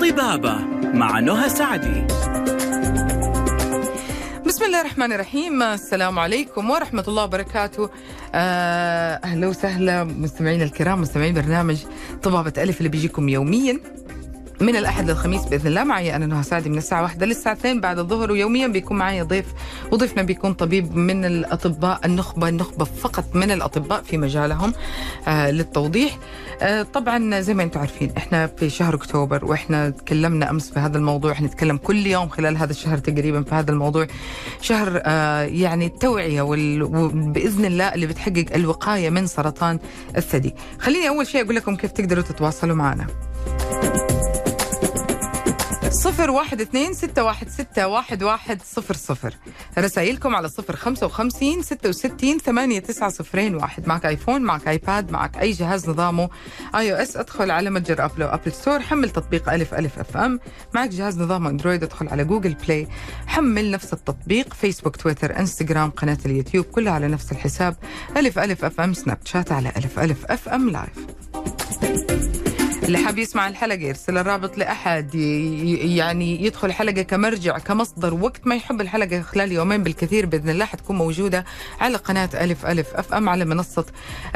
طبابة مع نهى سعدي. بسم الله الرحمن الرحيم. السلام عليكم ورحمة الله وبركاته. أهلا وسهلا مستمعينا الكرام، مستمعي برنامج طبابة ألف اللي بيجيكم يوميا من الأحد للخميس بإذن الله. معي أنا نهى سعدي من الساعة 1 للساعة 2 بعد الظهر، ويوميا بيكون معي ضيف، وضيفنا بيكون طبيب من الأطباء النخبة فقط من الأطباء في مجالهم. للتوضيح، طبعا زي ما انتم عارفين احنا في شهر أكتوبر، واحنا تكلمنا أمس في هذا الموضوع، احنا نتكلم كل يوم خلال هذا الشهر تقريبا في هذا الموضوع. شهر يعني التوعية وبإذن الله اللي بتحقق الوقاية من سرطان الثدي. خليني أول شيء أقول لكم كيف تقدروا تتواصلوا معنا. 012-616-1100، رسائلكم على 055-66-89-01. معك آيفون، معك آيباد، معك أي جهاز نظامه iOS، ادخل على متجر أبل أو أبل ستور، حمل تطبيق ألف ألف FM. معك جهاز نظام أندرويد، ادخل على جوجل بلاي، حمل نفس التطبيق. فيسبوك، تويتر، انستغرام، قناة اليوتيوب كلها على نفس الحساب ألف ألف FM. سناب شات على ألف ألف FM لايف. اللي حاب يسمع الحلقة يرسل الرابط لأحد، يعني يدخل الحلقة كمرجع كمصدر وقت ما يحب. الحلقة خلال يومين بالكثير بإذن الله حتكون موجودة على قناة ألف ألف أف أم على منصة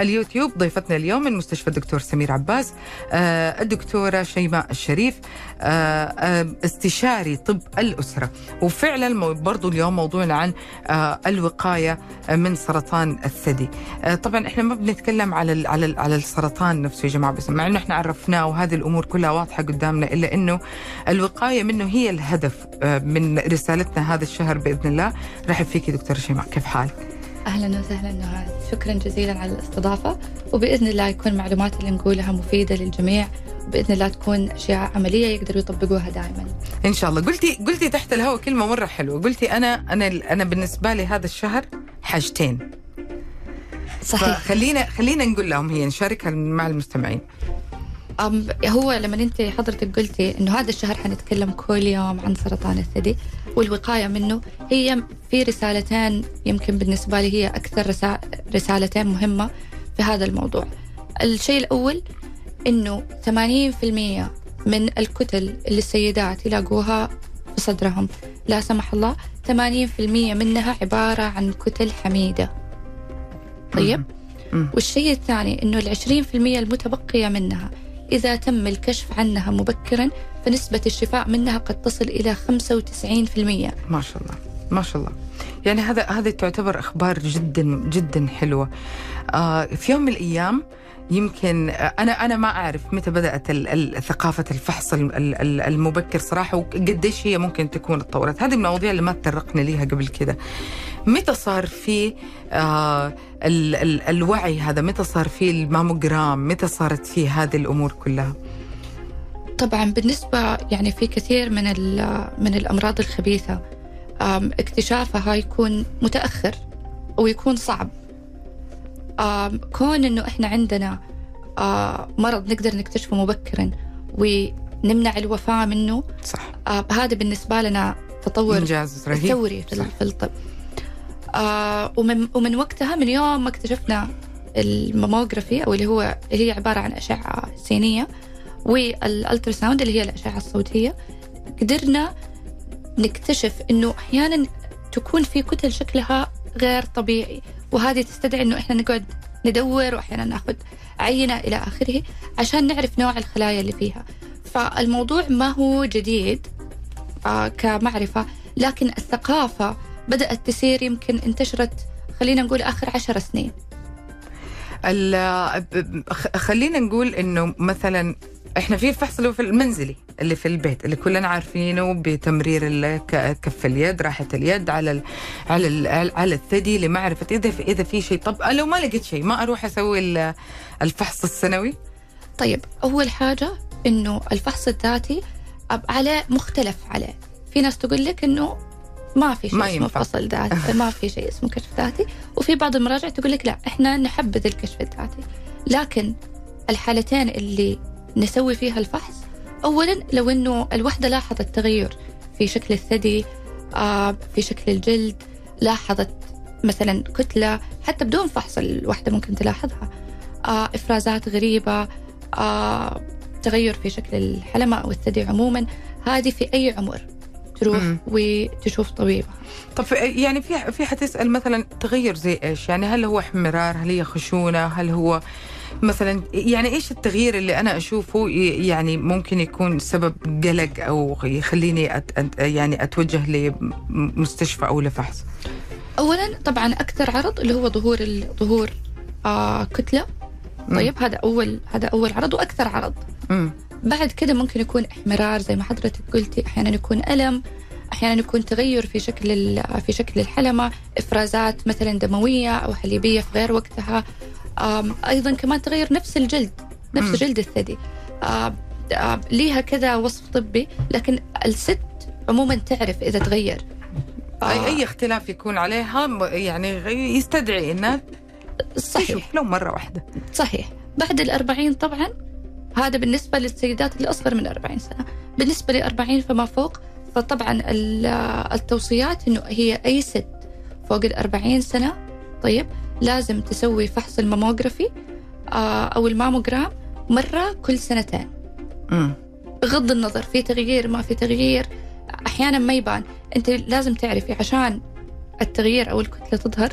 اليوتيوب. ضيفتنا اليوم من مستشفى الدكتور سمير عباس الدكتورة شيماء الشريف، استشاري طب الأسرة. وفعلا برضو اليوم موضوعنا عن الوقاية من سرطان الثدي. طبعا احنا ما بنتكلم على السرطان نفسه يا جماعة، بس مع انه احنا عرفنا وهذه الأمور كلها واضحة قدامنا، إلا أنه الوقاية منه هي الهدف من رسالتنا هذا الشهر بإذن الله. رحب فيك دكتور شيماء، كيف حالك؟ أهلا وسهلا نهى، شكرا جزيلا على الاستضافة، وبإذن الله يكون معلومات اللي نقولها مفيدة للجميع، وبإذن الله تكون أشياء عملية يقدروا يطبقوها دائما إن شاء الله. قلتي تحت الهواء كلمة مرة حلوة، قلتي أنا بالنسبة لي هذا الشهر حاجتين صحيح، خلينا نقول لهم، هي نشاركها مع المستمعين. هو لما انت حضرتك قلتي انه هذا الشهر حنتكلم كل يوم عن سرطان الثدي والوقايه منه، هي في رسالتين يمكن بالنسبه لي هي اكثر رسالتين مهمه في هذا الموضوع. الشيء الاول انه 80% من الكتل اللي السيدات يلاقوها في صدرهم لا سمح الله 80% منها عباره عن كتل حميده. طيب، والشيء الثاني انه ال20% المتبقيه منها إذا تم الكشف عنها مبكراً فنسبة الشفاء منها قد تصل إلى 95%. ما شاء الله ما شاء الله، يعني هذه تعتبر أخبار جداً جداً حلوة. في يوم من الأيام يمكن أنا ما أعرف متى بدأت ثقافة الفحص المبكر صراحة، وقديش هي ممكن تكون اتطورت. هذه من المواضيع اللي ما تطرقنا ليها قبل كده. متى صار في الوعي هذا؟ متى صار في الماموجرام؟ متى صارت في هذه الأمور كلها؟ طبعا بالنسبة يعني في كثير من الأمراض الخبيثة اكتشافها يكون متأخر ويكون صعب. كون إنه إحنا عندنا مرض نقدر نكتشفه مبكرا ونمنع الوفاة منه، صح. هذا بالنسبة لنا تطور ثوري في الطب. ومن وقتها، من يوم ما اكتشفنا الماموغرافي أو اللي هي عبارة عن أشعة سينية، والألتراساوند اللي هي الأشعة الصوتية، قدرنا نكتشف إنه أحيانا تكون في كتل شكلها غير طبيعي، وهذه تستدعي إنه إحنا نقعد ندور، وأحيانا نأخذ عينة إلى آخره عشان نعرف نوع الخلايا اللي فيها. فالموضوع ما هو جديد كمعرفة، لكن الثقافة بدأت تسير، يمكن انتشرت خلينا نقول آخر 10 سنين. خلينا نقول إنه مثلا إحنا في الفحص اللي في المنزلي اللي في البيت اللي كلنا عارفينه، بتمرير كف اليد، راحة اليد على الثدي لمعرفة إذا في شيء. طب لو ما لقيت شيء ما أروح أسوي الفحص السنوي؟ طيب، أول حاجة إنه الفحص الذاتي عليه مختلف، عليه في ناس تقول لك إنه ما في شيء اسمه فصل ذاتي، ما في شيء اسمه كشف ذاتي، وفي بعض المراجع تقول لك لا احنا نحبذ الكشف الذاتي. لكن الحالتين اللي نسوي فيها الفحص، اولا لو انه الوحده لاحظت تغير في شكل الثدي، في شكل الجلد، لاحظت مثلا كتلة حتى بدون فحص الوحدة ممكن تلاحظها، إفرازات غريبة، تغير في شكل الحلمة أو الثدي عموما. هذه في أي عمر تروح وتشوف طبيبة. طب يعني في حتسأل مثلا تغير زي إيش؟ يعني هل هو احمرار، هل هي خشونة، هل هو مثلا يعني إيش التغيير اللي أنا أشوفه يعني ممكن يكون سبب قلق أو يخليني يعني أتوجه لمستشفى أو لفحص؟ أولا طبعا أكثر عرض اللي هو ظهور كتلة. طيب هذا أول عرض وأكثر عرض. بعد كده ممكن يكون احمرار زي ما حضرتك قلتي، أحيانا يكون ألم، أحيانا يكون تغير في شكل الحلمة، إفرازات مثلا دموية أو حليبية في غير وقتها. أيضا كمان تغير نفس جلد الثدي. ليها كذا وصف طبي، لكن الست عموما تعرف إذا تغير أي اختلاف يكون عليها، يعني يستدعي إنها صحيح لو مرة واحدة. صحيح. بعد 40 طبعا هذا بالنسبة للسيدات اللي أصغر من 40 سنة. بالنسبة 40 فما فوق، فطبعا التوصيات إنه هي أي ست فوق 40 سنة طيب لازم تسوي فحص الماموغرافي أو الماموغرام مرة كل سنتين، بغض النظر في تغيير ما في تغيير. أحيانا ما يبان، أنت لازم تعرفي عشان التغيير أو الكتلة تظهر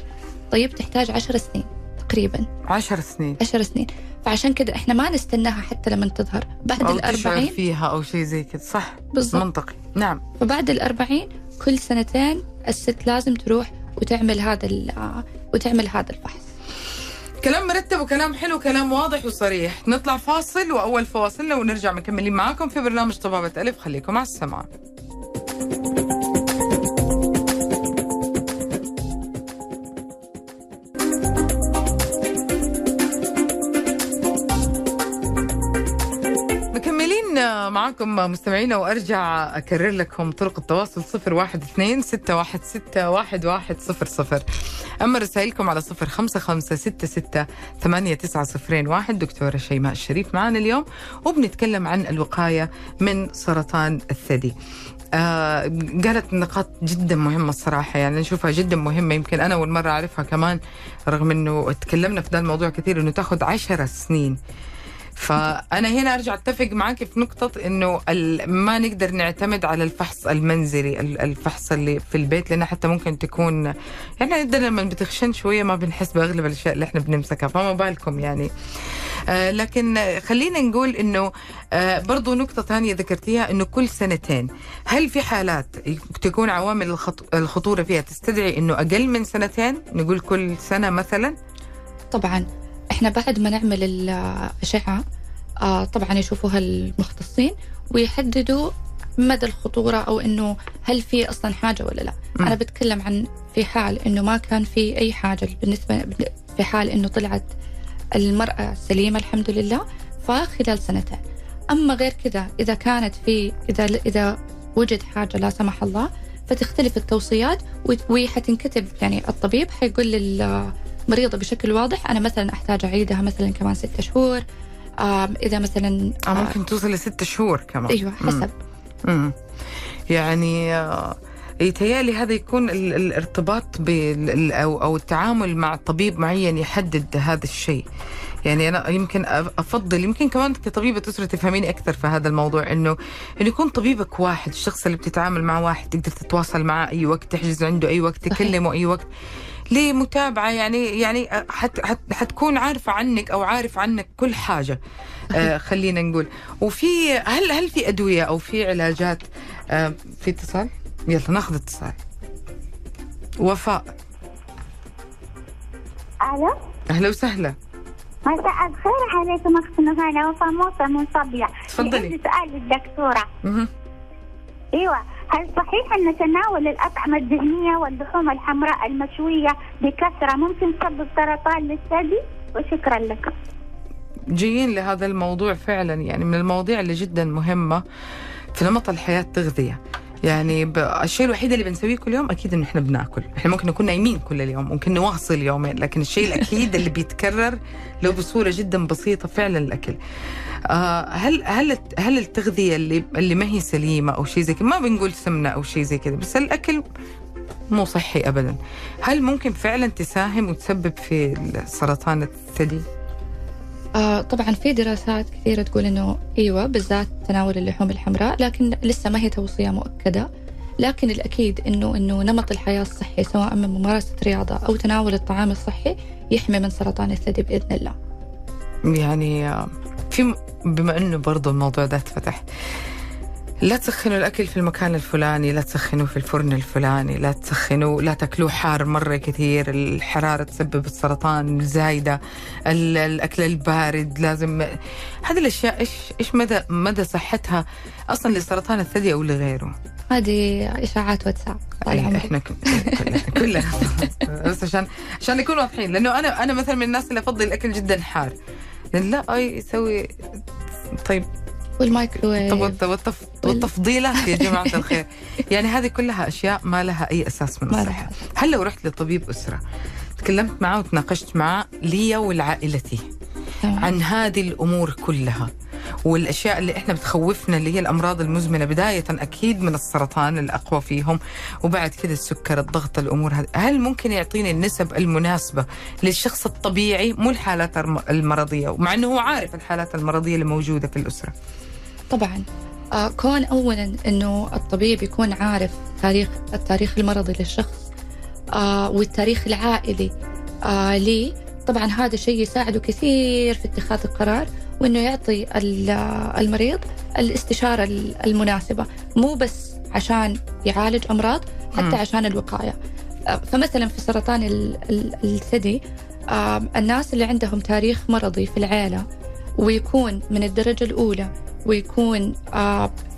طيب تحتاج 10 سنين تقريبا. 10 سنين 10 سنين. فعشان كده احنا ما نستناها حتى لما تظهر بعد 40 فيها أو شيء زي كده. صح، منطقي. نعم. فبعد 40 كل سنتين الست لازم تروح وتعمل هذا الفحص. كلام مرتب وكلام حلو وكلام واضح وصريح. نطلع فاصل، وأول فواصلنا ونرجع مكملين معاكم في برنامج طبابة ألف. خليكم مع السماع. معكم مستمعينا، وأرجع أكرر لكم طرق التواصل 012-616-1100. أما رسائلكم على 055-66-8901. دكتورة شيماء الشريف معنا اليوم، وبنتكلم عن الوقاية من سرطان الثدي. قالت نقاط جدا مهمة الصراحة، يعني نشوفها جدا مهمة. يمكن أنا أول مرة أعرفها كمان، رغم أنه تكلمنا في ذا الموضوع كثير، أنه تأخذ 10 سنين. فأنا هنا أرجع أتفق معك في نقطة أنه ما نقدر نعتمد على الفحص المنزلي، الفحص اللي في البيت، لأنه حتى ممكن تكون يعني لما بتخشن شوية ما بنحس بأغلب الأشياء اللي احنا بنمسكها، فما بالكم يعني. لكن خلينا نقول أنه برضو نقطة تانية ذكرتيها، أنه كل سنتين. هل في حالات تكون عوامل الخطورة فيها تستدعي أنه أقل من سنتين، نقول كل سنة مثلا؟ طبعا احنا بعد ما نعمل الأشعة طبعا يشوفوها المختصين ويحددوا مدى الخطورة، او انه هل في اصلا حاجة ولا لا. انا بتكلم عن في حال انه ما كان في اي حاجة، بالنسبة في حال انه طلعت المرأة سليمة الحمد لله فخلال سنتين. اما غير كذا اذا كانت في اذا وجد حاجة لا سمح الله، فتختلف التوصيات وحتنكتب، يعني الطبيب حيقول لل مريضة بشكل واضح أنا مثلا أحتاج أعيدها مثلا كمان 6 شهور. إذا مثلا ممكن توصل ل6 شهور كمان. أيوة حسب. يعني يتهيألي هذا يكون الارتباط أو التعامل مع طبيب معين يحدد هذا الشيء. يعني أنا يمكن أفضل، يمكن كمان كطبيبة أسرة تفهميني أكثر في هذا الموضوع، إنه يكون طبيبك واحد، الشخص اللي بتتعامل معه واحد، تقدر تتواصل معه أي وقت، تحجز عنده أي وقت، تكلمه أي وقت لمتابعة. يعني حتكون عارفة عنك أو عارف عنك كل حاجة. خلينا نقول. وفي هل في أدوية أو في علاجات؟ في اتصال، يلا ناخذ اتصال. وفاء، ألو. أهلا وسهلا، مساء الخير عليكم أختنا فانا. وفاء موسى من صبية. تفضلي. عندي سؤال للدكتورة. أيوة، هل صحيح أن تناول الأطعمة الدهنية واللحوم الحمراء المشوية بكثرة ممكن تسبب سرطان للثدي؟ وشكرا لك. جايين لهذا الموضوع فعلا، يعني من المواضيع اللي جدا مهمة في نمط الحياة التغذية. يعني الشيء الوحيد اللي بنسويه كل يوم أكيد إنه إحنا بناكل. إحنا ممكن نكون نايمين كل اليوم، ممكن نواصل يومين، لكن الشيء الأكيد اللي بيتكرر لو بصورة جدا بسيطة فعلا الأكل. هل التغذية اللي ما هي سليمة أو شيء زي كده، ما بنقول سمنة أو شيء زي كده، بس الأكل مو صحي أبدا، هل ممكن فعلا تساهم وتسبب في سرطان الثدي؟ طبعا في دراسات كثيرة تقول إنه إيوة، بالذات تناول اللحوم الحمراء، لكن لسه ما هي توصية مؤكدة. لكن الأكيد إنه نمط الحياة الصحي، سواء من ممارسة رياضة أو تناول الطعام الصحي، يحمي من سرطان الثدي بإذن الله. يعني في، بما إنه برضو الموضوع ده اتفتح، لا تسخنوا الأكل في المكان الفلاني، لا تسخنوا في الفرن الفلاني، لا تأكلوا حار مرة كثير، الحرارة تسبب السرطان الزايدة، الأكل البارد لازم. هذه الأشياء إيش مدى صحتها أصلا لسرطان الثدي أو لغيره؟ هذه إشاعات واتساب. إحنا كلنا بس عشان نكون واضحين، لأنه أنا مثلا من الناس اللي أفضل الأكل جدا حار، لا أي يسوي طيب، والمايكروويف والتفضيلات يا جماعة الخير. يعني هذه كلها أشياء ما لها أي أساس من الصحة. هل لو رحت لطبيب أسرة تكلمت معه وتناقشت معه لي ولعائلتي عن هذه الأمور كلها والأشياء اللي إحنا بتخوفنا اللي هي الأمراض المزمنة، بداية أكيد من السرطان الأقوى فيهم، وبعد كده السكر، الضغط، الأمور هذه، هل ممكن يعطيني النسب المناسبة للشخص الطبيعي مو الحالات المرضية، مع أنه هو عارف الحالات المرضية اللي موجودة في الأسرة؟ طبعا كون أولا أنه الطبيب يكون عارف التاريخ المرضي للشخص والتاريخ العائلي ليه، طبعا هذا شيء يساعده كثير في اتخاذ القرار، وأنه يعطي المريض الاستشارة المناسبة، مو بس عشان يعالج أمراض، حتى عشان الوقاية. فمثلا في سرطان الثدي، الناس اللي عندهم تاريخ مرضي في العائلة ويكون من الدرجة الأولى، ويكون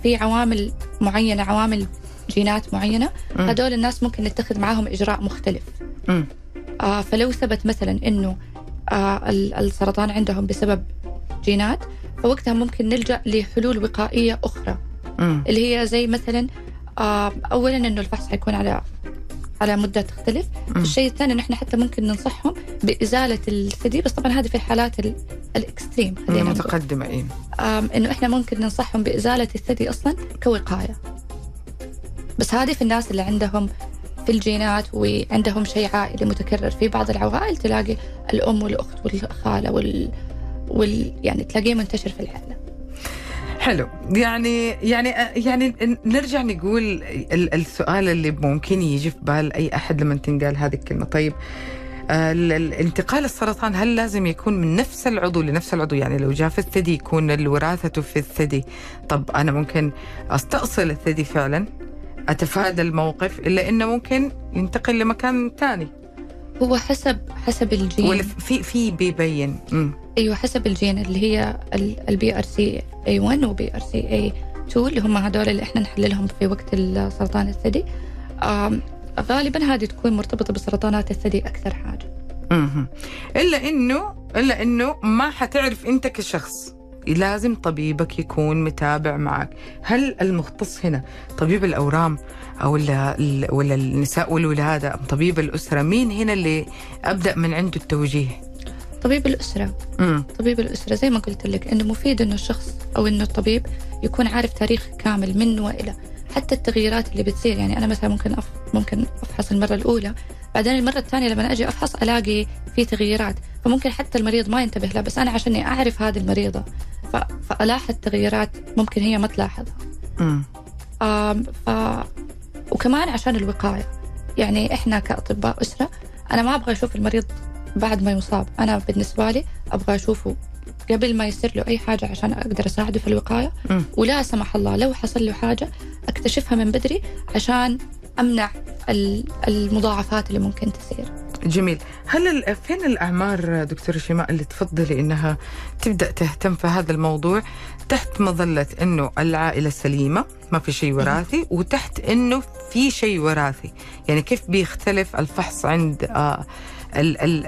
في عوامل معينة، عوامل جينات معينة، هدول الناس ممكن نتخذ معاهم إجراء مختلف. فلو ثبت مثلا أنه السرطان عندهم بسبب جينات، فوقتها ممكن نلجأ لحلول وقائية أخرى، اللي هي زي مثلا أولا أنه الفحص حيكون على مدة تختلف. الشيء الثاني نحن حتى ممكن ننصحهم بإزالة الثدي، بس طبعا هذه في الحالات الإكستريم المتقدمة، إنه إحنا ممكن ننصحهم بإزالة الثدي أصلا كوقاية، بس هذه في الناس اللي عندهم في الجينات وعندهم شيء عائلي متكرر. في بعض العوائل تلاقي الأم والأخت والخالة يعني تلاقيه منتشر في العائلة. حلو. يعني نرجع نقول السؤال اللي ممكن يجي في بال أي أحد لما تنقال هذه الكلمة. طيب الانتقال السرطان هل لازم يكون من نفس العضو لنفس العضو؟ يعني لو جاء في الثدي يكون الوراثة في الثدي. طب أنا ممكن أستأصل الثدي فعلا أتفادى الموقف، إلا إنه ممكن ينتقل لمكان تاني. هو حسب الجين، ولا في بيبين؟ ايوه، حسب الجين اللي هي BRCA1 وBRCA2، اللي هم هذول اللي احنا نحللهم في وقت السرطان الثدي. غالبا هذه تكون مرتبطه بسرطانات الثدي اكثر حاجه. الا انه ما حتعرف انت كشخص، لازم طبيبك يكون متابع معك. هل المختص هنا طبيب الأورام أو ولا النساء والولادة أم طبيب الأسرة؟ مين هنا اللي أبدأ من عنده التوجيه؟ طبيب الأسرة. طبيب الأسرة زي ما قلت لك، إنه مفيد إنه الشخص أو إنه الطبيب يكون عارف تاريخ كامل من وإلى، حتى التغييرات اللي بتصير. يعني أنا مثلا ممكن أفحص المرة الأولى، بعدين المرة الثانية لما أجي أفحص ألاقي في تغييرات، فممكن حتى المريض ما ينتبه لها، بس أنا عشان أعرف هذه المريضة فألاحظ تغييرات ممكن هي ما تلاحظها. وكمان عشان الوقاية، يعني إحنا كأطباء أسرة، أنا ما أبغى أشوف المريض بعد ما يصاب، أنا بالنسبة لي أبغى أشوفه قبل ما يصير له أي حاجة عشان أقدر أساعده في الوقاية. ولا سمح الله لو حصل له حاجة أكتشفها من بدري عشان أمنع المضاعفات اللي ممكن تصير. جميل. هل فين الأعمار دكتورة شيماء اللي تفضلي إنها تبدأ تهتم في هذا الموضوع تحت مظلة إنه العائلة سليمة ما في شيء وراثي، وتحت إنه في شيء وراثي؟ يعني كيف بيختلف الفحص عند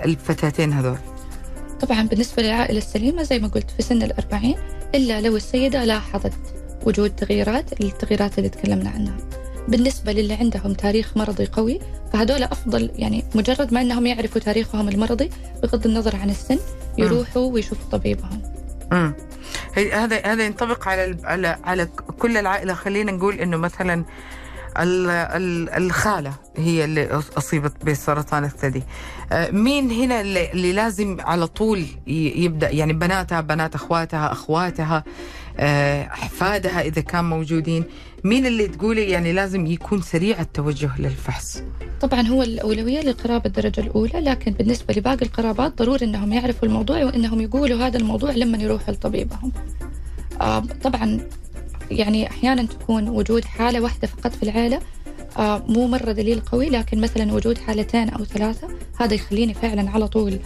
الفتاتين هذول؟ طبعا بالنسبة للعائلة السليمة زي ما قلت في سن 40، إلا لو السيدة لاحظت وجود تغييرات، التغييرات اللي تكلمنا عنها. بالنسبة للي عندهم تاريخ مرضي قوي فهذول أفضل، يعني مجرد ما أنهم يعرفوا تاريخهم المرضي بغض النظر عن السن يروحوا ويشوفوا طبيبهم. هذا ينطبق على كل العائلة. خلينا نقول إنه مثلا الخالة هي اللي أصيبت بسرطان الثدي، مين هنا اللي لازم على طول يبدأ؟ يعني بناتها، بنات أخواتها، أخواتها، أحفادها إذا كان موجودين، مين اللي تقولي يعني لازم يكون سريع التوجه للفحص؟ طبعا هو الأولوية لقرابة الدرجة الأولى، لكن بالنسبة لباقي القرابات ضروري أنهم يعرفوا الموضوع وأنهم يقولوا هذا الموضوع لما يروحوا لطبيبهم. طبعا يعني أحيانا تكون وجود حالة واحدة فقط في العائلة مو مرة دليل قوي، لكن مثلا وجود حالتين أو ثلاثة هذا يخليني فعلا على طول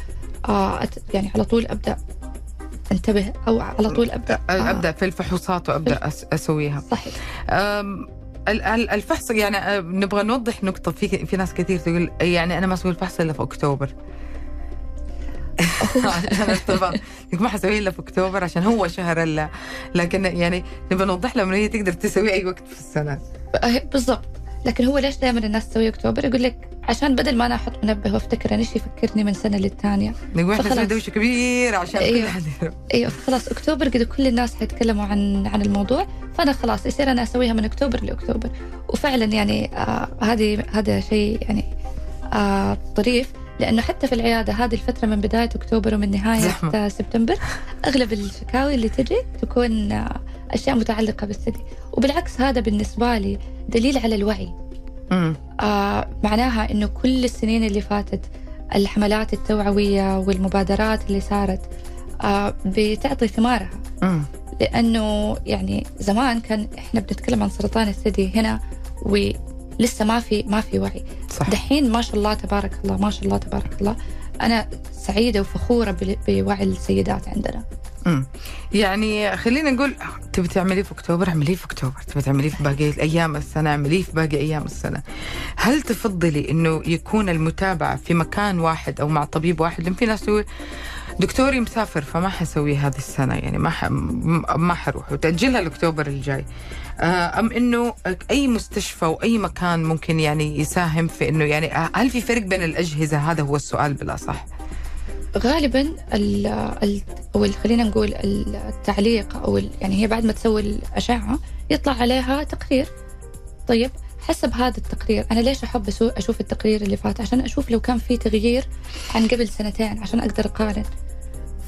يعني على طول أبدأ انتبه، أو على طول أبدأ في الفحوصات وأبدأ أسويها. صحيح. الفحص يعني نبغى نوضح نقطة، في ناس كثير تقول يعني أنا ما أسوي الفحص إلا في أكتوبر طبعا ما حسويه إلا في أكتوبر عشان هو شهر إلا، لكن يعني نبغى نوضح لهم إن هي تقدر تسويه أي وقت في السنة. بالضبط. لكن هو ليش دائما الناس تسوي أكتوبر؟ يقول لك عشان بدل ما أنا أحط منبه وأفتكر أنا شيء يفكرني من سنة للتانية، نقول إحنا نسوي دوشة كبيرة عشان كل حد. أيوه خلاص أكتوبر قد كل الناس حيتكلموا عن الموضوع، فأنا خلاص يصير أنا أسويها من أكتوبر لأكتوبر. وفعلا يعني هذا شيء يعني طريف، لأنه حتى في العيادة هذه الفترة من بداية أكتوبر ومن نهاية سبتمبر أغلب الشكاوي اللي تجي تكون أشياء متعلقة بالثدي، وبالعكس هذا بالنسبة لي دليل على الوعي. معناها أنه كل السنين اللي فاتت الحملات التوعوية والمبادرات اللي صارت بتعطي ثمارها. لأنه يعني زمان كان إحنا بنتكلم عن سرطان الثدي هنا ولسه ما في وعي. صح. دحين ما شاء الله تبارك الله، ما شاء الله تبارك الله، أنا سعيدة وفخورة بوعي السيدات عندنا. يعني خلينا نقول تبي تعمليه في أكتوبر اعمليه في أكتوبر، تبي تعمليه في باقي أيام السنة اعمليه في باقي أيام السنة. هل تفضلي إنه يكون المتابعة في مكان واحد أو مع طبيب واحد؟ لأن في ناس تقول دكتوري مسافر فما حسوي هذه السنة، يعني ما حروح وتأجلها لأكتوبر الجاي، أم إنه أي مستشفى وأي مكان ممكن يعني يساهم في إنه، يعني هل في فرق بين الأجهزة؟ هذا هو السؤال بلا صح. غالباً خلينا نقول التعليق أو يعني هي بعد ما تسوي الأشعة يطلع عليها تقرير. طيب حسب هذا التقرير أنا ليش أحب أشوف التقرير اللي فات؟ عشان أشوف لو كان في تغيير عن قبل سنتين عشان أقدر أقارن.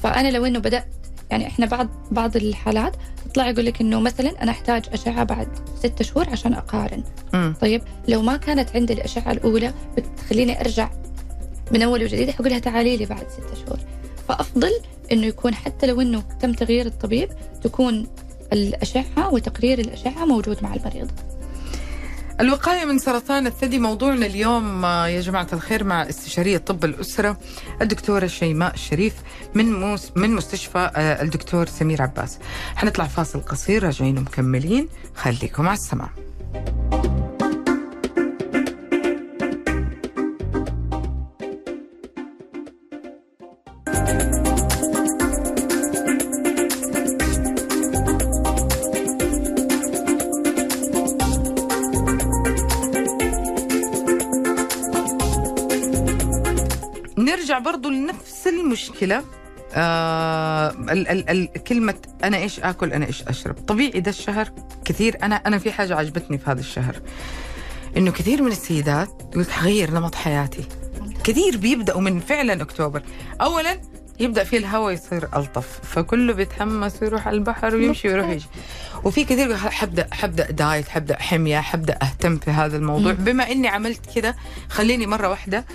فأنا لو إنه بدأت، يعني إحنا بعض الحالات تطلع يقول لك إنه مثلاً أنا أحتاج أشعة بعد 6 شهور عشان أقارن. طيب لو ما كانت عندي الأشعة الأولى بتخليني أرجع من أول وجديد، حقولها تعالي لي بعد 6 شهور. فأفضل إنه يكون حتى لو إنه تم تغيير الطبيب تكون الأشعة وتقرير الأشعة موجود مع المريض. الوقاية من سرطان الثدي موضوعنا اليوم يا جماعة الخير، مع استشارية طب الأسرة الدكتورة شيماء الشريف من مستشفى الدكتور سمير عباس. حنطلع فاصل قصير، راجعين ومكملين، خليكم على السماع. برضو لنفس المشكلة، كلمة أنا إيش آكل أنا إيش أشرب. طبيعي ده الشهر كثير، أنا في حاجة عجبتني في هذا الشهر، إنه كثير من السيدات تقول أغير نمط حياتي. كثير بيبدأوا من فعلا أكتوبر، أولا يبدأ فيه الهواء يصير ألطف فكله بيتحمس ويروح على البحر ويمشي ويروح يجي، وفي كثير حبدأ دايت، حبدأ حمية، حبدأ أهتم في هذا الموضوع. بما أني عملت كده خليني مرة واحدة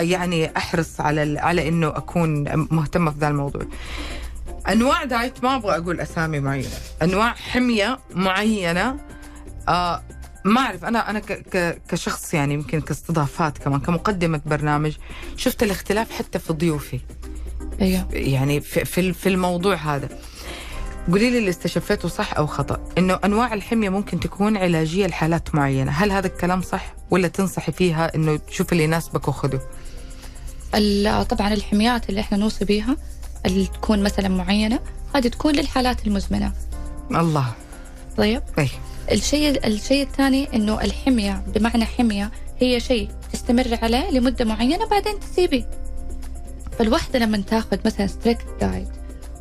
يعني أحرص على أنه أكون مهتمة في ذا الموضوع. أنواع دايت ما أبغى أقول أسامي معينة، أنواع حمية معينة، ما أعرف. أنا كشخص يعني يمكن كاستضافات كمان كمقدمة برنامج شفت الاختلاف حتى في ضيوفي. أيوة. يعني في الموضوع هذا قولي لي اللي استشفيته صح أو خطأ، إنه أنواع الحمية ممكن تكون علاجية لحالات معينة، هل هذا الكلام صح ولا تنصحي فيها إنه تشوف اللي يناسبك وخذه؟ طبعا الحميات اللي إحنا نوصي بيها اللي تكون مثلا معينة هذه تكون للحالات المزمنة. الله. طيب. أي. الشيء الثاني إنه الحمية، بمعنى حمية هي شيء تستمر عليه لمدة معينة بعدين تسيبيه. فالوحدة لما تاخذ مثلا ستريكت دايت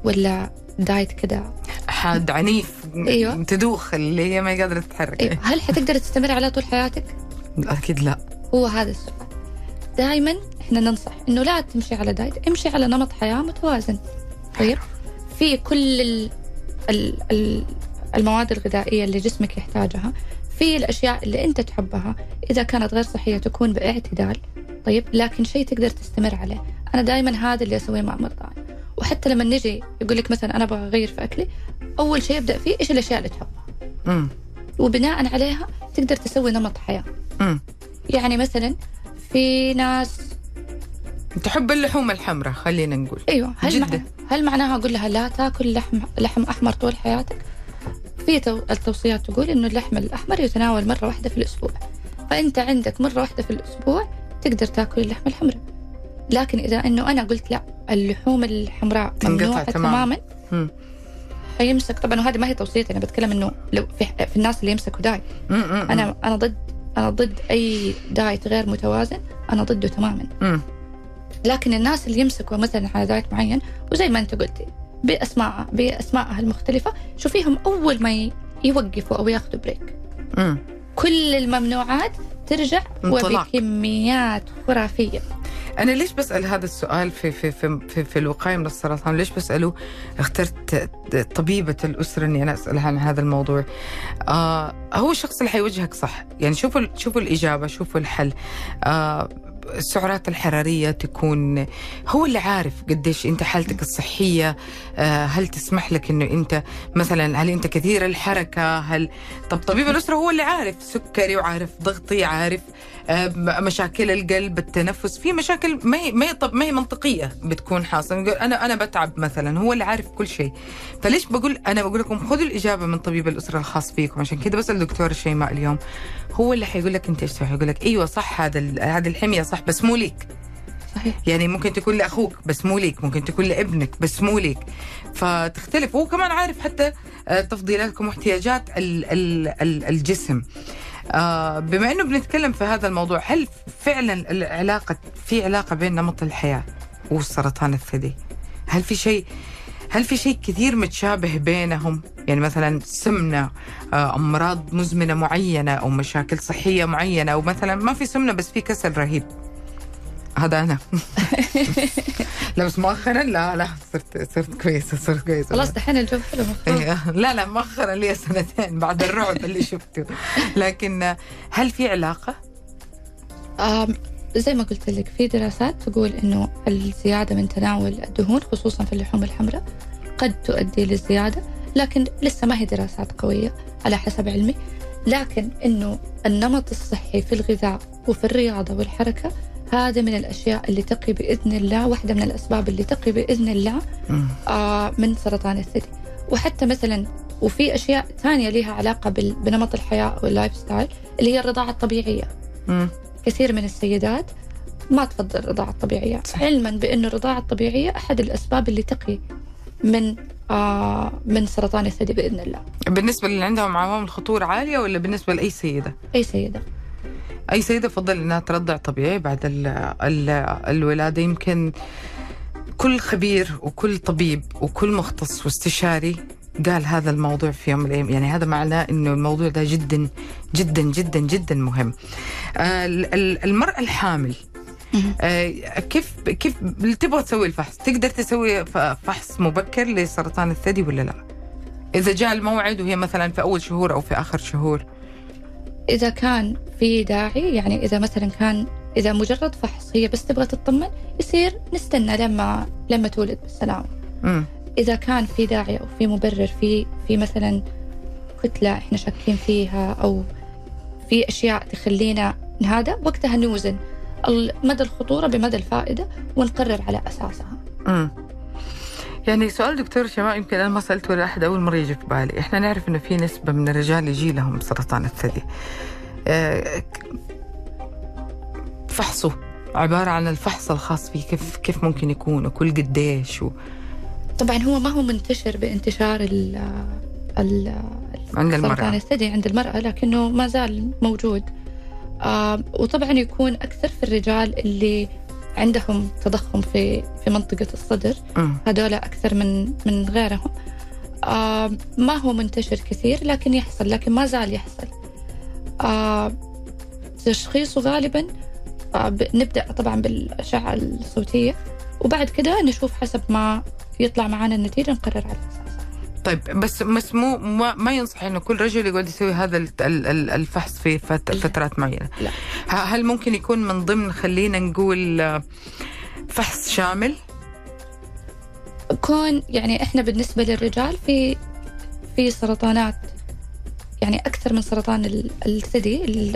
ولا دايت كده حاد عنيف، أيوة، تدوخ اللي هي ما قادرة تتحرك، أيوة، هل حتقدر تستمر على طول حياتك؟ أكيد لا. هو هذا السؤال. دائما إحنا ننصح إنه لا تمشي على دايت، امشي على نمط حياة متوازن. طيب في كل المواد الغذائية اللي جسمك يحتاجها، في الأشياء اللي أنت تحبها إذا كانت غير صحية تكون باعتدال. طيب لكن شيء تقدر تستمر عليه. أنا دائما هذا اللي أسويه مع مرضاي، وحتى لما نجي يقولك مثلا أنا أبغى أغير في أكلي، أول شيء أبدأ فيه إيش الأشياء اللي تحبها، وبناء عليها تقدر تسوي نمط حياة. يعني مثلا في ناس تحب اللحوم الحمراء، خلينا نقول، أيوة، هل معناها أقول لها لا تأكل لحم أحمر طول حياتك؟ في التوصيات تقول إنه اللحم الأحمر يتناول مرة واحدة في الأسبوع، فأنت عندك مرة واحدة في الأسبوع تقدر تأكل اللحم الحمراء. لكن إذا إنه أنا قلت لا اللحوم الحمراء ممنوعة تماماً، فيمسك طبعاً، وهذه ما هي توصيتي، أنا بتكلم إنه لو في الناس اللي يمسكوا دايت، أنا ضد أي دايت غير متوازن، أنا ضده تماماً. لكن الناس اللي يمسكوا مثلاً على دايت معين، وزي ما أنت قلتي بأسماءها المختلفة، شوفيهم أول ما يوقفوا أو ياخذوا بريك، كل الممنوعات ترجع وبكميات خرافية. أنا ليش بسأل هذا السؤال في في في في, في الوقاية من السرطان؟ ليش بسأله؟ اخترت طبيبة الأسرة إني أنا أسألها عن هذا الموضوع. هو الشخص اللي حيوجهك صح، يعني شوفوا الإجابة، شوفوا الحل. السعرات الحرارية تكون هو اللي عارف قديش أنت حالتك الصحية، هل تسمح لك إنه أنت مثلا، هل أنت كثير الحركة، هل طبيب الأسرة هو اللي عارف سكري وعارف ضغطي، عارف مشاكل القلب، التنفس، في مشاكل ما هي منطقية بتكون حاصلة. يقول أنا بتعب مثلا، هو اللي عارف كل شيء. فليش بقول لكم خذوا الإجابة من طبيب الأسرة الخاص فيكم. عشان كده بس الدكتور شيماء اليوم هو اللي حيقول لك أنت إيش تسوي، يقول لك أيوة صح، هذا الحمية صح بس مو ليك، يعني ممكن تكون لأخوك بس مو ليك، ممكن تكون لابنك بس مو ليك، فتختلف. هو كمان عارف حتى تفضيلاتكم واحتياجات الجسم. بما أنه بنتكلم في هذا الموضوع، هل فعلا في علاقة بين نمط الحياة والسرطان الثدي؟ هل في شيء كثير متشابه بينهم؟ يعني مثلا سمنة، أمراض مزمنة معينة، أو مشاكل صحية معينة، أو مثلا ما في سمنة بس في كسل رهيب. هذا أنا لا، بس مؤخرا لا صرت كويسة خلاص، دحين الجو حلو مخرج. لا مؤخرا لي سنتين بعد الرعب اللي شفته. لكن هل في علاقة؟ زي ما قلت لك، في دراسات تقول إنه الزيادة من تناول الدهون خصوصا في اللحوم الحمراء قد تؤدي للزيادة، لكن لسه ما هي دراسات قوية على حسب علمي. لكن إنه النمط الصحي في الغذاء وفي الرياضة والحركة، هذا من الأشياء اللي تقي بإذن الله، واحدة من الأسباب اللي تقي بإذن الله من سرطان الثدي. وحتى مثلا وفي أشياء ثانية لها علاقة بنمط الحياة واللايف ستايل، اللي هي الرضاعة الطبيعية. كثير من السيدات ما تفضل الرضاعة الطبيعية، علما بأن الرضاعة الطبيعية أحد الأسباب اللي تقي من سرطان الثدي بإذن الله. بالنسبة اللي عندهم عوامل خطورة عالية، ولا بالنسبة لأي سيدة؟ أي سيدة فضل أنها ترضع طبيعي بعد الولادة. يمكن كل خبير وكل طبيب وكل مختص واستشاري قال هذا الموضوع في يوم من الأيام، يعني هذا معناه أنه الموضوع ده جدا جدا جدا جدا مهم. المرأة الحامل كيف تبغى تسوي الفحص؟ تقدر تسوي فحص مبكر لسرطان الثدي ولا لا؟ إذا جاء الموعد وهي مثلا في أول شهور أو في آخر شهور، إذا كان في داعي، يعني إذا مثلا كان إذا مجرد فحص هي بس تبغى تطمن، يصير نستنى لما تولد بالسلامة. إذا كان في داعي أو في مبرر، في مثلا كتلة إحنا شاكين فيها، أو في أشياء تخلينا هذا، وقتها نوزن مدى الخطورة بمدى الفائدة ونقرر على أساسها. يعني سؤال دكتور شيماء يمكن أنا ما سألته ولا أحد، أول مرة يجي في بالي. إحنا نعرف إنه في نسبة من الرجال يجي لهم سرطان الثدي. فحصه عبارة عن الفحص الخاص فيه، كيف ممكن يكون وكل قديش طبعا هو ما هو منتشر بانتشار عند المرأة. الثدي عند المرأة لكنه ما زال موجود. وطبعا يكون أكثر في الرجال اللي عندهم تضخم في منطقة الصدر، هذول أكثر من غيرهم. ما هو منتشر كثير لكن يحصل، لكن ما زال يحصل. تشخيصه غالبا نبدأ طبعا بالأشعة الصوتية، وبعد كده نشوف حسب ما يطلع معانا النتيجة نقرر على أساسها. طيب بس مو ما ينصح إنه كل رجل يقعد يسوي هذا الفحص في فترات معينة. لا. هل ممكن يكون من ضمن، خلينا نقول، فحص شامل؟ كون يعني إحنا بالنسبة للرجال في سرطانات، يعني أكثر من سرطان الثدي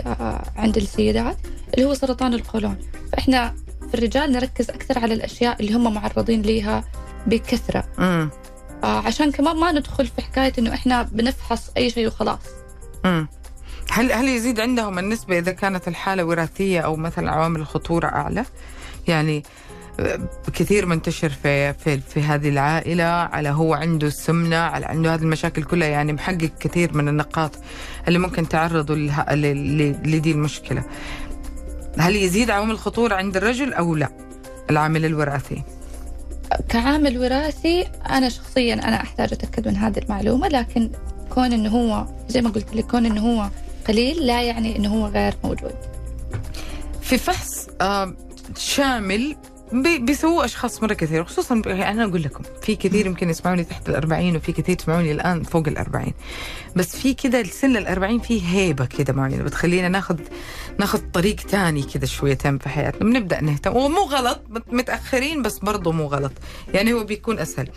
عند السيدات اللي هو سرطان القولون، فإحنا في الرجال نركز أكثر على الأشياء اللي هم معرضين ليها بكثرة. عشان كمان ما ندخل في حكاية إنه إحنا بنفحص أي شيء وخلاص. هل يزيد عندهم النسبة إذا كانت الحالة وراثية أو مثلا عوامل الخطورة أعلى؟ يعني كثير منتشر في هذه العائلة، على هو عنده السمنة، على عنده هذه المشاكل كلها، يعني محقق كثير من النقاط اللي ممكن تعرضوا لدي المشكلة. هل يزيد عوامل الخطورة عند الرجل أو لا العامل الوراثي؟ كعامل وراثي أنا شخصيا أنا أحتاج أتأكد من هذه المعلومة، لكن كون إنه هو زي ما قلت لك، كون إنه هو قليل لا يعني إنه هو غير موجود. في فحص شامل بيسووا أشخاص مرة كثير، خصوصا أنا أقول لكم في كثير يمكن يسمعوني تحت 40، وفي كثير يسمعوني الآن فوق 40، بس في كده السن 40 فيه هيبة كده معينة بتخلينا ناخذ طريق تاني كده شويتين في حياتنا، بنبدأ نهتم. ومو غلط متأخرين، بس برضو مو غلط، يعني هو بيكون أسهل.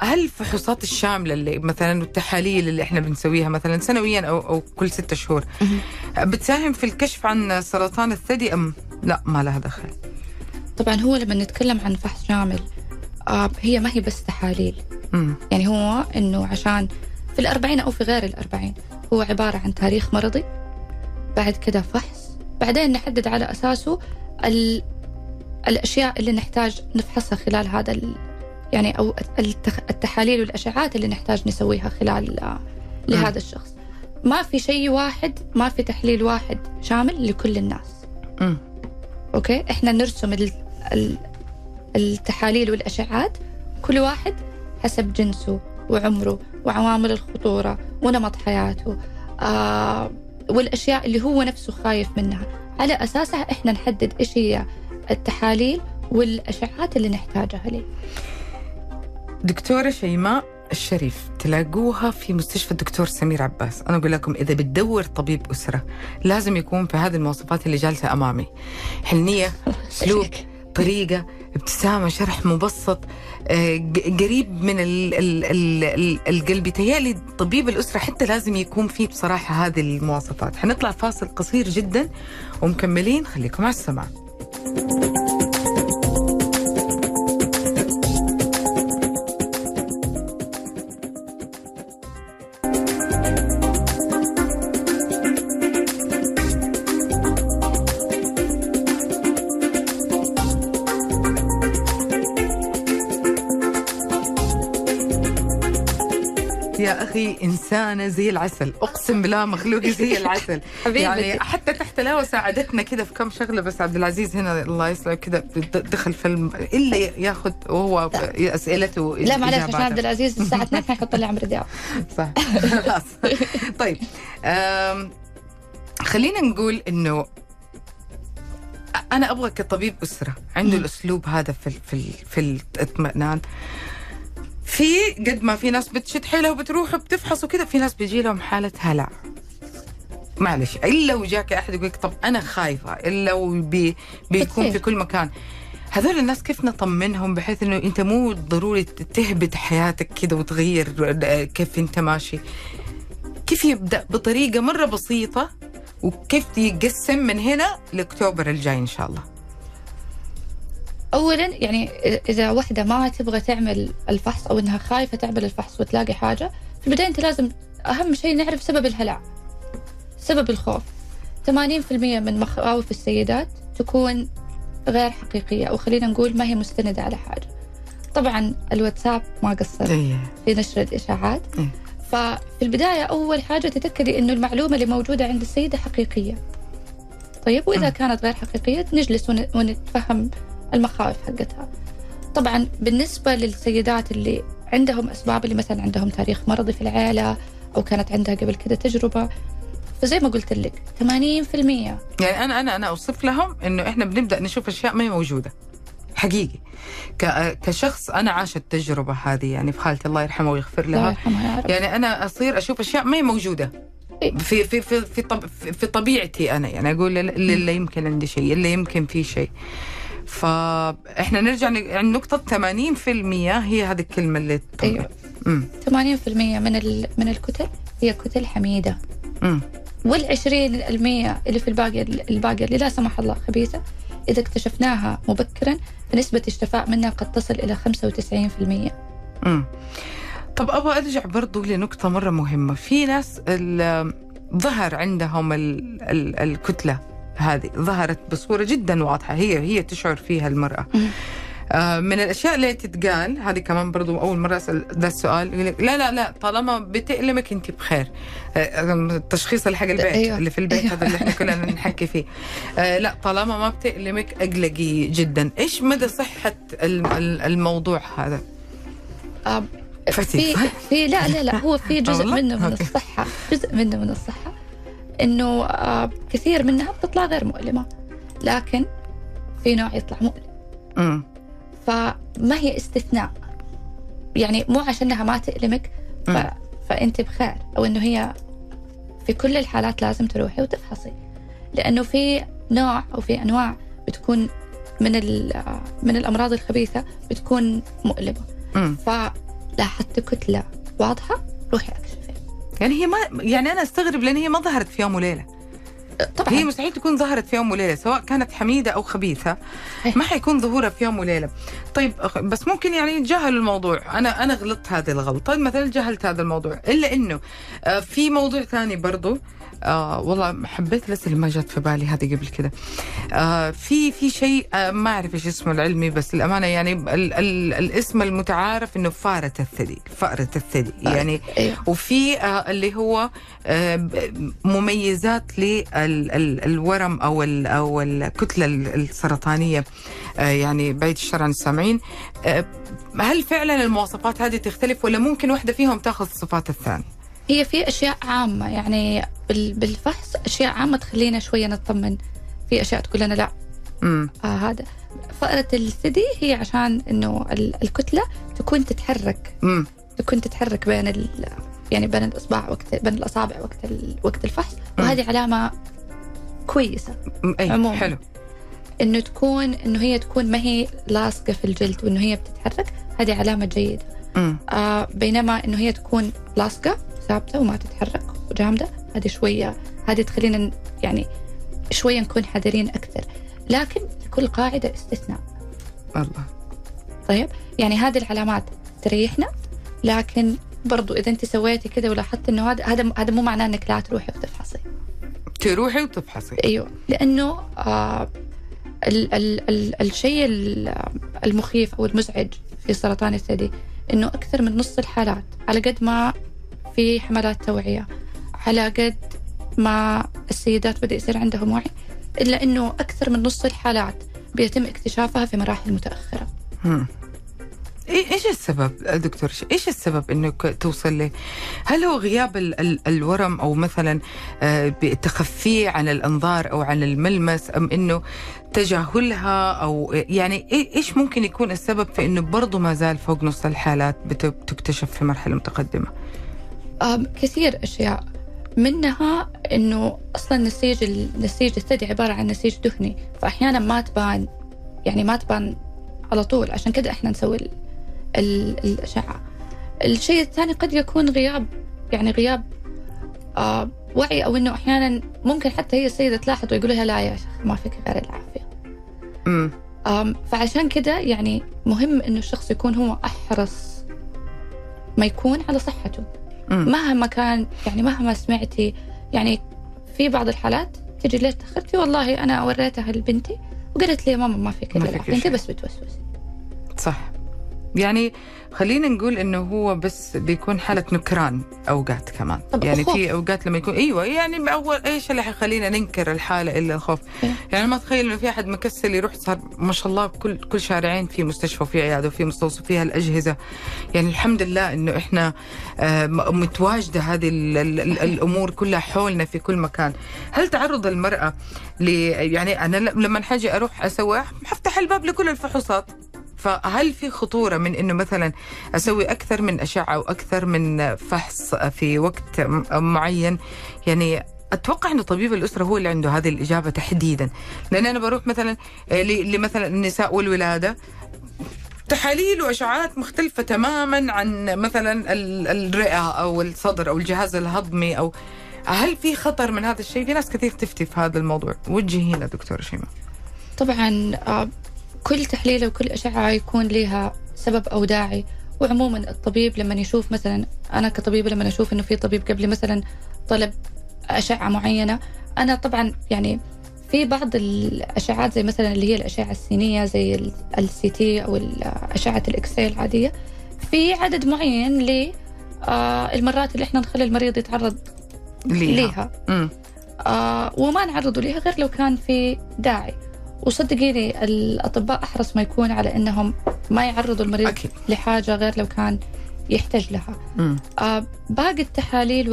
هل الفحوصات الشاملة اللي مثلا التحاليل اللي إحنا بنسويها مثلا سنويا أو كل 6 شهور بتساهم في الكشف عن سرطان الثدي أم لا ما لها دخل؟ طبعا هو لما نتكلم عن فحص شامل هي ما هي بس تحاليل، يعني هو انه عشان في 40 او في غير 40 هو عبارة عن تاريخ مرضي، بعد كده فحص، بعدين نحدد على اساسه الاشياء اللي نحتاج نفحصها خلال هذا يعني او التحاليل والاشعات اللي نحتاج نسويها خلال لهذا الشخص. ما في شيء واحد، ما في تحليل واحد شامل لكل الناس. اوكي، احنا نرسم التحاليل والأشعات كل واحد حسب جنسه وعمره وعوامل الخطورة ونمط حياته والأشياء اللي هو نفسه خايف منها، على أساسها احنا نحدد إيش هي التحاليل والأشعات اللي نحتاجها ليه. دكتورة شيماء الشريف تلاقوها في مستشفى الدكتور سمير عباس. أنا أقول لكم إذا بتدور طبيب أسرة لازم يكون في هذه المواصفات اللي جالسة أمامي: حنية، سلوك، طريقة، ابتسامة، شرح مبسط، قريب من القلب. تهيألي طبيب الأسرة حتى لازم يكون فيه بصراحة هذه المواصفات. حنطلع فاصل قصير جدا ومكملين، خليكم على السماع. إنسانة زي العسل، أقسم بالله مخلوقي زي العسل. يعني حتى تحت لها وساعدتنا كده في كم شغلة، بس عبد العزيز هنا الله يسلمك كده دخل فيلم إلا ياخذ وهو أسئلته. لا معلش، عشان عبد العزيز ساعتنا احنا حنطلع عمرو دياب. صح، خلاص. طيب خلينا نقول إنه أنا أبغى كطبيب أسرة عنده الأسلوب هذا في الاطمئنان. في قد ما في ناس بتشد حيلها وبتروح وبتفحص وكذا، في ناس بيجي لهم حالة هلع. معلش، إلا وجاك أحد يقولك طب أنا خايفة، إلا بيكون في كل مكان. هذول الناس كيف نطمنهم بحيث إنه أنت مو ضروري تهبط حياتك كذا وتغير كيف أنت ماشي؟ كيف يبدأ بطريقة مرة بسيطة، وكيف يقسم من هنا لأكتوبر الجاي إن شاء الله؟ أولاً يعني إذا واحدة ما تبغى تعمل الفحص أو إنها خايفة تعمل الفحص وتلاقي حاجة في البداية، أنت لازم أهم شيء نعرف سبب الهلع، سبب الخوف. 80% من مخاوف السيدات تكون غير حقيقية، أو خلينا نقول ما هي مستندة على حاجة. طبعاً الواتساب ما قصر في نشر الإشاعات، ففي البداية أول حاجة تتأكدي أنه المعلومة اللي موجودة عند السيدة حقيقية. طيب، وإذا كانت غير حقيقية نجلس ونتفهم المخاوف حقتها. طبعا بالنسبة للسيدات اللي عندهم أسباب، اللي مثلا عندهم تاريخ مرضي في العائلة أو كانت عندها قبل كده تجربة، فزي ما قلت لك 80%. يعني أنا أوصف لهم أنه إحنا بنبدأ نشوف أشياء ما هي موجودة حقيقي. كشخص أنا عاشت التجربة هذه، يعني في خالتي الله يرحمها ويغفر لها، يعني أنا أصير أشوف أشياء ما هي موجودة في في في في, طب في طبيعتي أنا، يعني أقول اللي يمكن عندي شيء، اللي يمكن فيه شيء. فإحنا نرجع لنقطة 80%، هي هذه الكلمة اللي أيوة. 80% من الكتل هي كتل حميدة، وال20% اللي في الباقي اللي لا سمح الله خبيثة، إذا اكتشفناها مبكرا فنسبة الشفاء منها قد تصل إلى 95%. طب أبغى أرجع برضو لنقطة مرة مهمة. في ناس ظهر عندهم الكتلة هذه، ظهرت بصورة جدا واضحة، هي تشعر فيها المرأة. من الأشياء اللي تتقال هذه كمان برضو، أول مرة أسأل ذا السؤال، لا طالما بتألمك أنت بخير. التشخيص اللي حق البيت، أيوه. اللي في البيت هذا، أيوه. اللي إحنا كلنا نحكي فيه. لا طالما ما بتألمك أقلقي جدا. إيش مدى صحة الموضوع هذا؟ في لا هو في جزء منه من الصحة، جزء منه من الصحة، إنه كثير منها بتطلع غير مؤلمة، لكن في نوع يطلع مؤلم. فما هي استثناء، يعني مو عشانها ما تألمك فأنت بخير، أو إنه هي في كل الحالات لازم تروحي وتفحصي، لأنه في نوع أو في أنواع بتكون من الأمراض الخبيثة بتكون مؤلمة. فلاحظت كتلة واضحة روحي أكشفي. يعني هي ما، يعني أنا استغرب لأن هي ما ظهرت في يوم وليلة. طبعاً. هي مستحيل تكون ظهرت في يوم وليلة، سواء كانت حميدة أو خبيثة ما حيكون ظهورها في يوم وليلة. طيب، بس ممكن يعني نتجاهل الموضوع. أنا غلطت هذه الغلطة، مثلا جهلت هذا الموضوع. إلا إنه في موضوع ثاني برضو، والله حبيت بس اللي ما جات في بالي هذه قبل كده. في شيء ما أعرف إيش اسمه العلمي، بس الأمانة يعني الاسم المتعارف إنه فأرة الثدي يعني. وفي اللي هو مميزات للورم أو الكتلة السرطانية، يعني بعيد الشر عن السامعين. هل فعلا المواصفات هذه تختلف، ولا ممكن واحدة فيهم تأخذ صفات الثانية؟ هي في أشياء عامة، يعني بالفحص أشياء عامة تخلينا شوية نطمن، في أشياء تقول لنا لا. هذا فأرة الثدي هي عشان إنه الكتلة تكون تتحرك، تكون تتحرك بين يعني بين الأصبع بين الأصابع وقت الفحص، وهذه علامة كويسة. عموما حلو إنه تكون، إنه هي تكون ما هي لاصقة في الجلد، وإنه هي بتتحرك، هذه علامة جيدة. بينما إنه هي تكون لاصقة ثابتة وما تتحرك وجامدة، هذه شوية، هذه تخلينا يعني شوية نكون حذرين أكثر، لكن لكل قاعدة استثناء. الله. طيب، يعني هذه العلامات تريحنا، لكن برضو إذا أنت سويتي كده ولاحظت إنه هذا مو معناه إنك لا تروحي وتفحصي. أيوه، لأنه الشيء المخيف أو المزعج في سرطان الثدي إنه أكثر من نص الحالات، على قد ما في حملات توعية، على قد ما السيدات بدأ يصير عندهم وعي، إلا أنه أكثر من نص الحالات بيتم اكتشافها في مراحل متأخرة. إيش السبب دكتور؟ إيش السبب أنه توصل له؟ هل هو غياب الورم، أو مثلا تخفيه عن الأنظار أو عن الملمس، أم أنه تجاهلها، أو يعني إيش ممكن يكون السبب في أنه برضو ما زال فوق نص الحالات بتكتشف في مرحلة متقدمة؟ كثير أشياء، منها إنه أصلاً نسيج الثدي عبارة عن نسيج دهني، فأحياناً ما تبان على طول، عشان كده إحنا نسوي الأشعة. الشيء الثاني قد يكون غياب وعي، أو إنه أحياناً ممكن حتى هي السيدة تلاحظ ويقولوا لها لا يا شيخ ما فيك غير العافية. فعشان كده يعني مهم إنه الشخص يكون هو أحرص ما يكون على صحته. مهما كان، يعني مهما سمعتي، يعني في بعض الحالات تجي ليه تأخرتي، والله أنا أوريتها لبنتي وقالت لي يا ماما ما فيك إلا، أنت بس بتوسوسي. صح. يعني خلينا نقول انه هو بس بيكون حالة نكران اوقات كمان، يعني في اوقات لما يكون ايوه، يعني اول ايش اللي حيخلينا ننكر الحالة الا الخوف. يعني ما تخيل انه في احد مكسل يروح، صار ما شاء الله كل شارعين في مستشفى وفي عيادة وفي مستوصف فيها الاجهزة. يعني الحمد لله انه احنا متواجدة هذه الامور كلها حولنا في كل مكان. هل تعرض المرأة يعني انا لما حاجة اروح اسوي حفتح الباب لكل الفحوصات، فهل في خطورة من إنه مثلا أسوي أكثر من أشعة وأكثر من فحص في وقت معين؟ يعني أتوقع إنه طبيب الأسرة هو اللي عنده هذه الإجابة تحديدا، لأن أنا بروح مثلا لمثلا النساء والولادة، تحاليل وأشعات مختلفة تماما عن مثلا الرئة أو الصدر أو الجهاز الهضمي. أو هل في خطر من هذا الشيء؟ في ناس كثير تفتي في هذا الموضوع. وجهينا دكتورة شيماء. طبعا كل تحليل وكل أشعة يكون لها سبب أو داعي، وعموما الطبيب لما يشوف مثلا، أنا كطبيبة لما أشوف إنه في طبيب قبلي مثلا طلب أشعة معينة، أنا طبعا يعني في بعض الأشعات زي مثلا اللي هي الأشعة السينية زي السي تي أو أشعة الإكسراي العادية، في عدد معين للمرات اللي إحنا نخلي المريض يتعرض ليها وما نعرضه ليها غير لو كان في داعي. وصدقيني الأطباء أحرص ما يكون على أنهم ما يعرضوا المريض أكيد لحاجة غير لو كان يحتاج لها. باقي التحاليل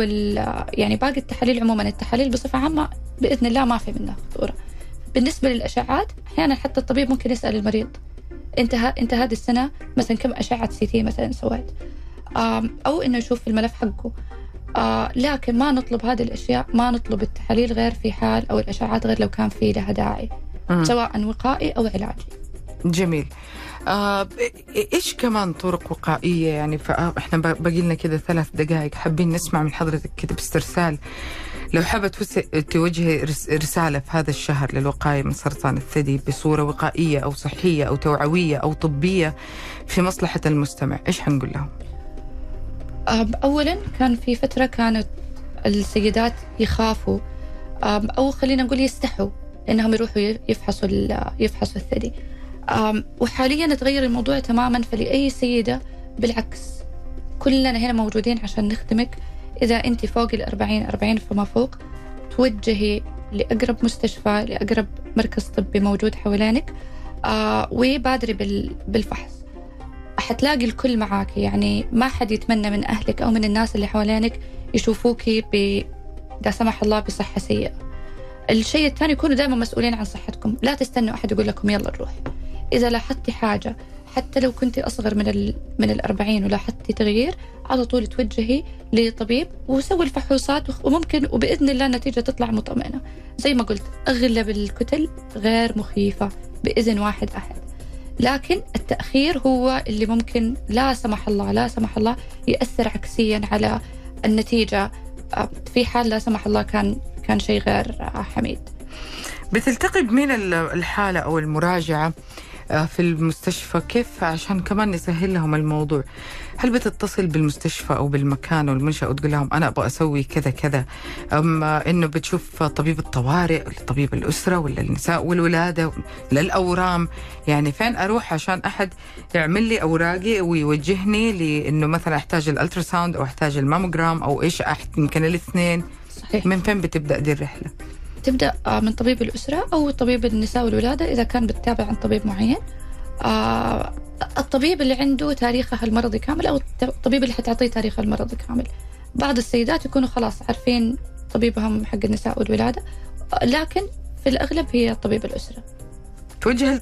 يعني باقي التحاليل عموما، التحاليل بصفة عامة بإذن الله ما في منها خطورة. بالنسبة للأشعات أحيانا حتى الطبيب ممكن يسأل المريض أنت هذه السنة مثلا كم أشعة سي تي مثلا سويت، أو أنه يشوف الملف حقه. لكن ما نطلب هذه الأشياء، ما نطلب التحاليل غير في حال، أو الأشعات غير لو كان في لها داعي سواء وقائي أو علاجي. جميل. إيش كمان طرق وقائية؟ يعني إحنا باقي لنا كده 3 دقائق، حابين نسمع من حضرتك كده باسترسال لو حابة توجهي رسالة في هذا الشهر للوقاية من سرطان الثدي بصورة وقائية أو صحية أو توعوية أو طبية في مصلحة المستمع، إيش هنقول لهم؟ أولا كان في فترة كانت السيدات يخافوا أو خلينا نقول يستحوا إنهم يروحوا يفحصوا الثدي، وحاليا تغير الموضوع تماما. فلأي سيدة بالعكس كلنا هنا موجودين عشان نخدمك. إذا أنت فوق 40 فما فوق، توجهي لأقرب مستشفى، لأقرب مركز طبي موجود حوالينك، وبادري بالفحص. حتلاقي الكل معاك، يعني ما حد يتمنى من أهلك أو من الناس اللي حوالينك يشوفوكي لا سمح الله بصحة سيئة. الشيء الثاني، يكونوا دائما مسؤولين عن صحتكم، لا تستنوا أحد يقول لكم يلا نروح. إذا لاحظتي حاجة حتى لو كنت أصغر من 40 ولاحظتي تغيير، على طول توجهي لطبيب وسوي الفحوصات، وممكن وبإذن الله النتيجة تطلع مطمئنة. زي ما قلت، أغلب الكتل غير مخيفة بإذن واحد أحد، لكن التأخير هو اللي ممكن لا سمح الله يأثر عكسيا على النتيجة في حال لا سمح الله كان شيء غير حميد. بتلتقي بمين الحالة أو المراجعة في المستشفى؟ كيف عشان كمان نسهل لهم الموضوع؟ هل بتتصل بالمستشفى أو بالمكان أو المنشأة وتقول لهم أنا أبغى أسوي كذا كذا، أما إنه بتشوف طبيب الطوارئ ولا طبيب الأسرة ولا النساء والولادة ولا الأورام؟ يعني فين أروح عشان أحد يعمل لي أوراقي ويوجهني لإنه مثلا أحتاج الألتراساوند أو أحتاج الماموجرام أو إيش يمكن الاثنين؟ صحيح. من فين بتبدأ دي الرحلة؟ تبدأ من طبيب الأسرة أو طبيب النساء والولادة إذا كان بتتابع عن طبيب معين، الطبيب اللي عنده تاريخها المرضي كامل أو الطبيب اللي حتعطيه تاريخها المرضي كامل. بعض السيدات يكونوا خلاص عارفين طبيبهم حق النساء والولادة، لكن في الأغلب هي طبيب الأسرة. توجه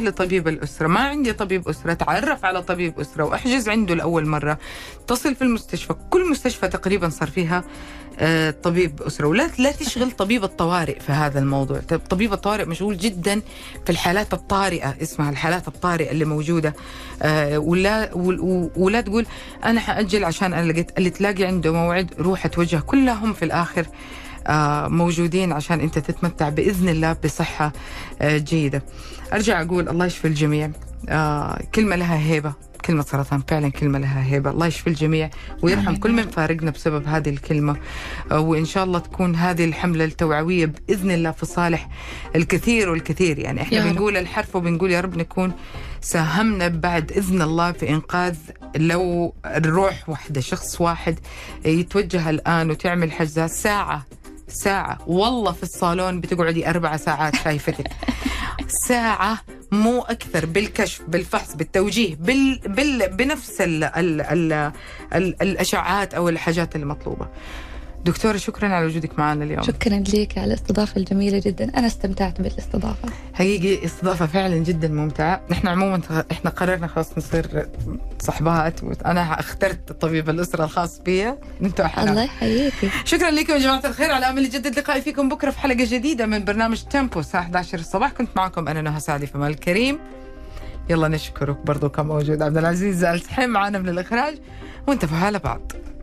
لطبيب الأسرة. ما عندي طبيب أسرة، تعرف على طبيب أسرة وأحجز عنده لأول مرة. تصل في المستشفى، كل مستشفى تقريبا صار فيها طبيب أسرة. ولا تشغل طبيب الطوارئ في هذا الموضوع، طبيب الطوارئ مشغول جدا في الحالات الطارئة، اسمها الحالات الطارئة اللي موجودة. ولا تقول أنا حأجل عشان أنا لقيت اللي تلاقي عنده موعد روح أتوجه. كلهم في الآخر موجودين عشان أنت تتمتع بإذن الله بصحة جيدة. أرجع أقول الله يشفي الجميع، كلمة لها هيبة، كلمة سرطان فعلا كلمة لها هيبة. الله يشفي الجميع ويرحم كل من فارقنا بسبب هذه الكلمة، وإن شاء الله تكون هذه الحملة التوعوية بإذن الله في صالح الكثير والكثير. يعني إحنا بنقول الحرف وبنقول يا رب نكون ساهمنا بعد إذن الله في إنقاذ لو الروح واحدة، شخص واحد يتوجه الآن وتعمل حجزات ساعة والله في الصالون بتقعدي 4 ساعات شايفتك ساعة مو أكثر، بالكشف بالفحص بالتوجيه بنفس ال الأشعاعات أو الحاجات المطلوبة. دكتورة شكرا على وجودك معنا اليوم. شكرا لك على الاستضافة الجميلة جدا، أنا استمتعت بالاستضافة حقيقي، استضافة فعلا جدا ممتعة. نحن عموما إحنا قررنا خلاص نصير صحبات، وأنا اخترت طبيب الأسرة الخاص بي، أنتوا أحلى. الله يحييكي. شكرا لكم يا جماعة الخير، على أمل جدد لقائي فيكم بكرة في حلقة جديدة من برنامج تيمبو الساعة 11 الصباح. كنت معكم أنا نهى سعدي في مال الكريم. يلا نشكرك برضو كموجود عبد العزيز الحين معنا من الإخراج، وانتبهوا على بعض.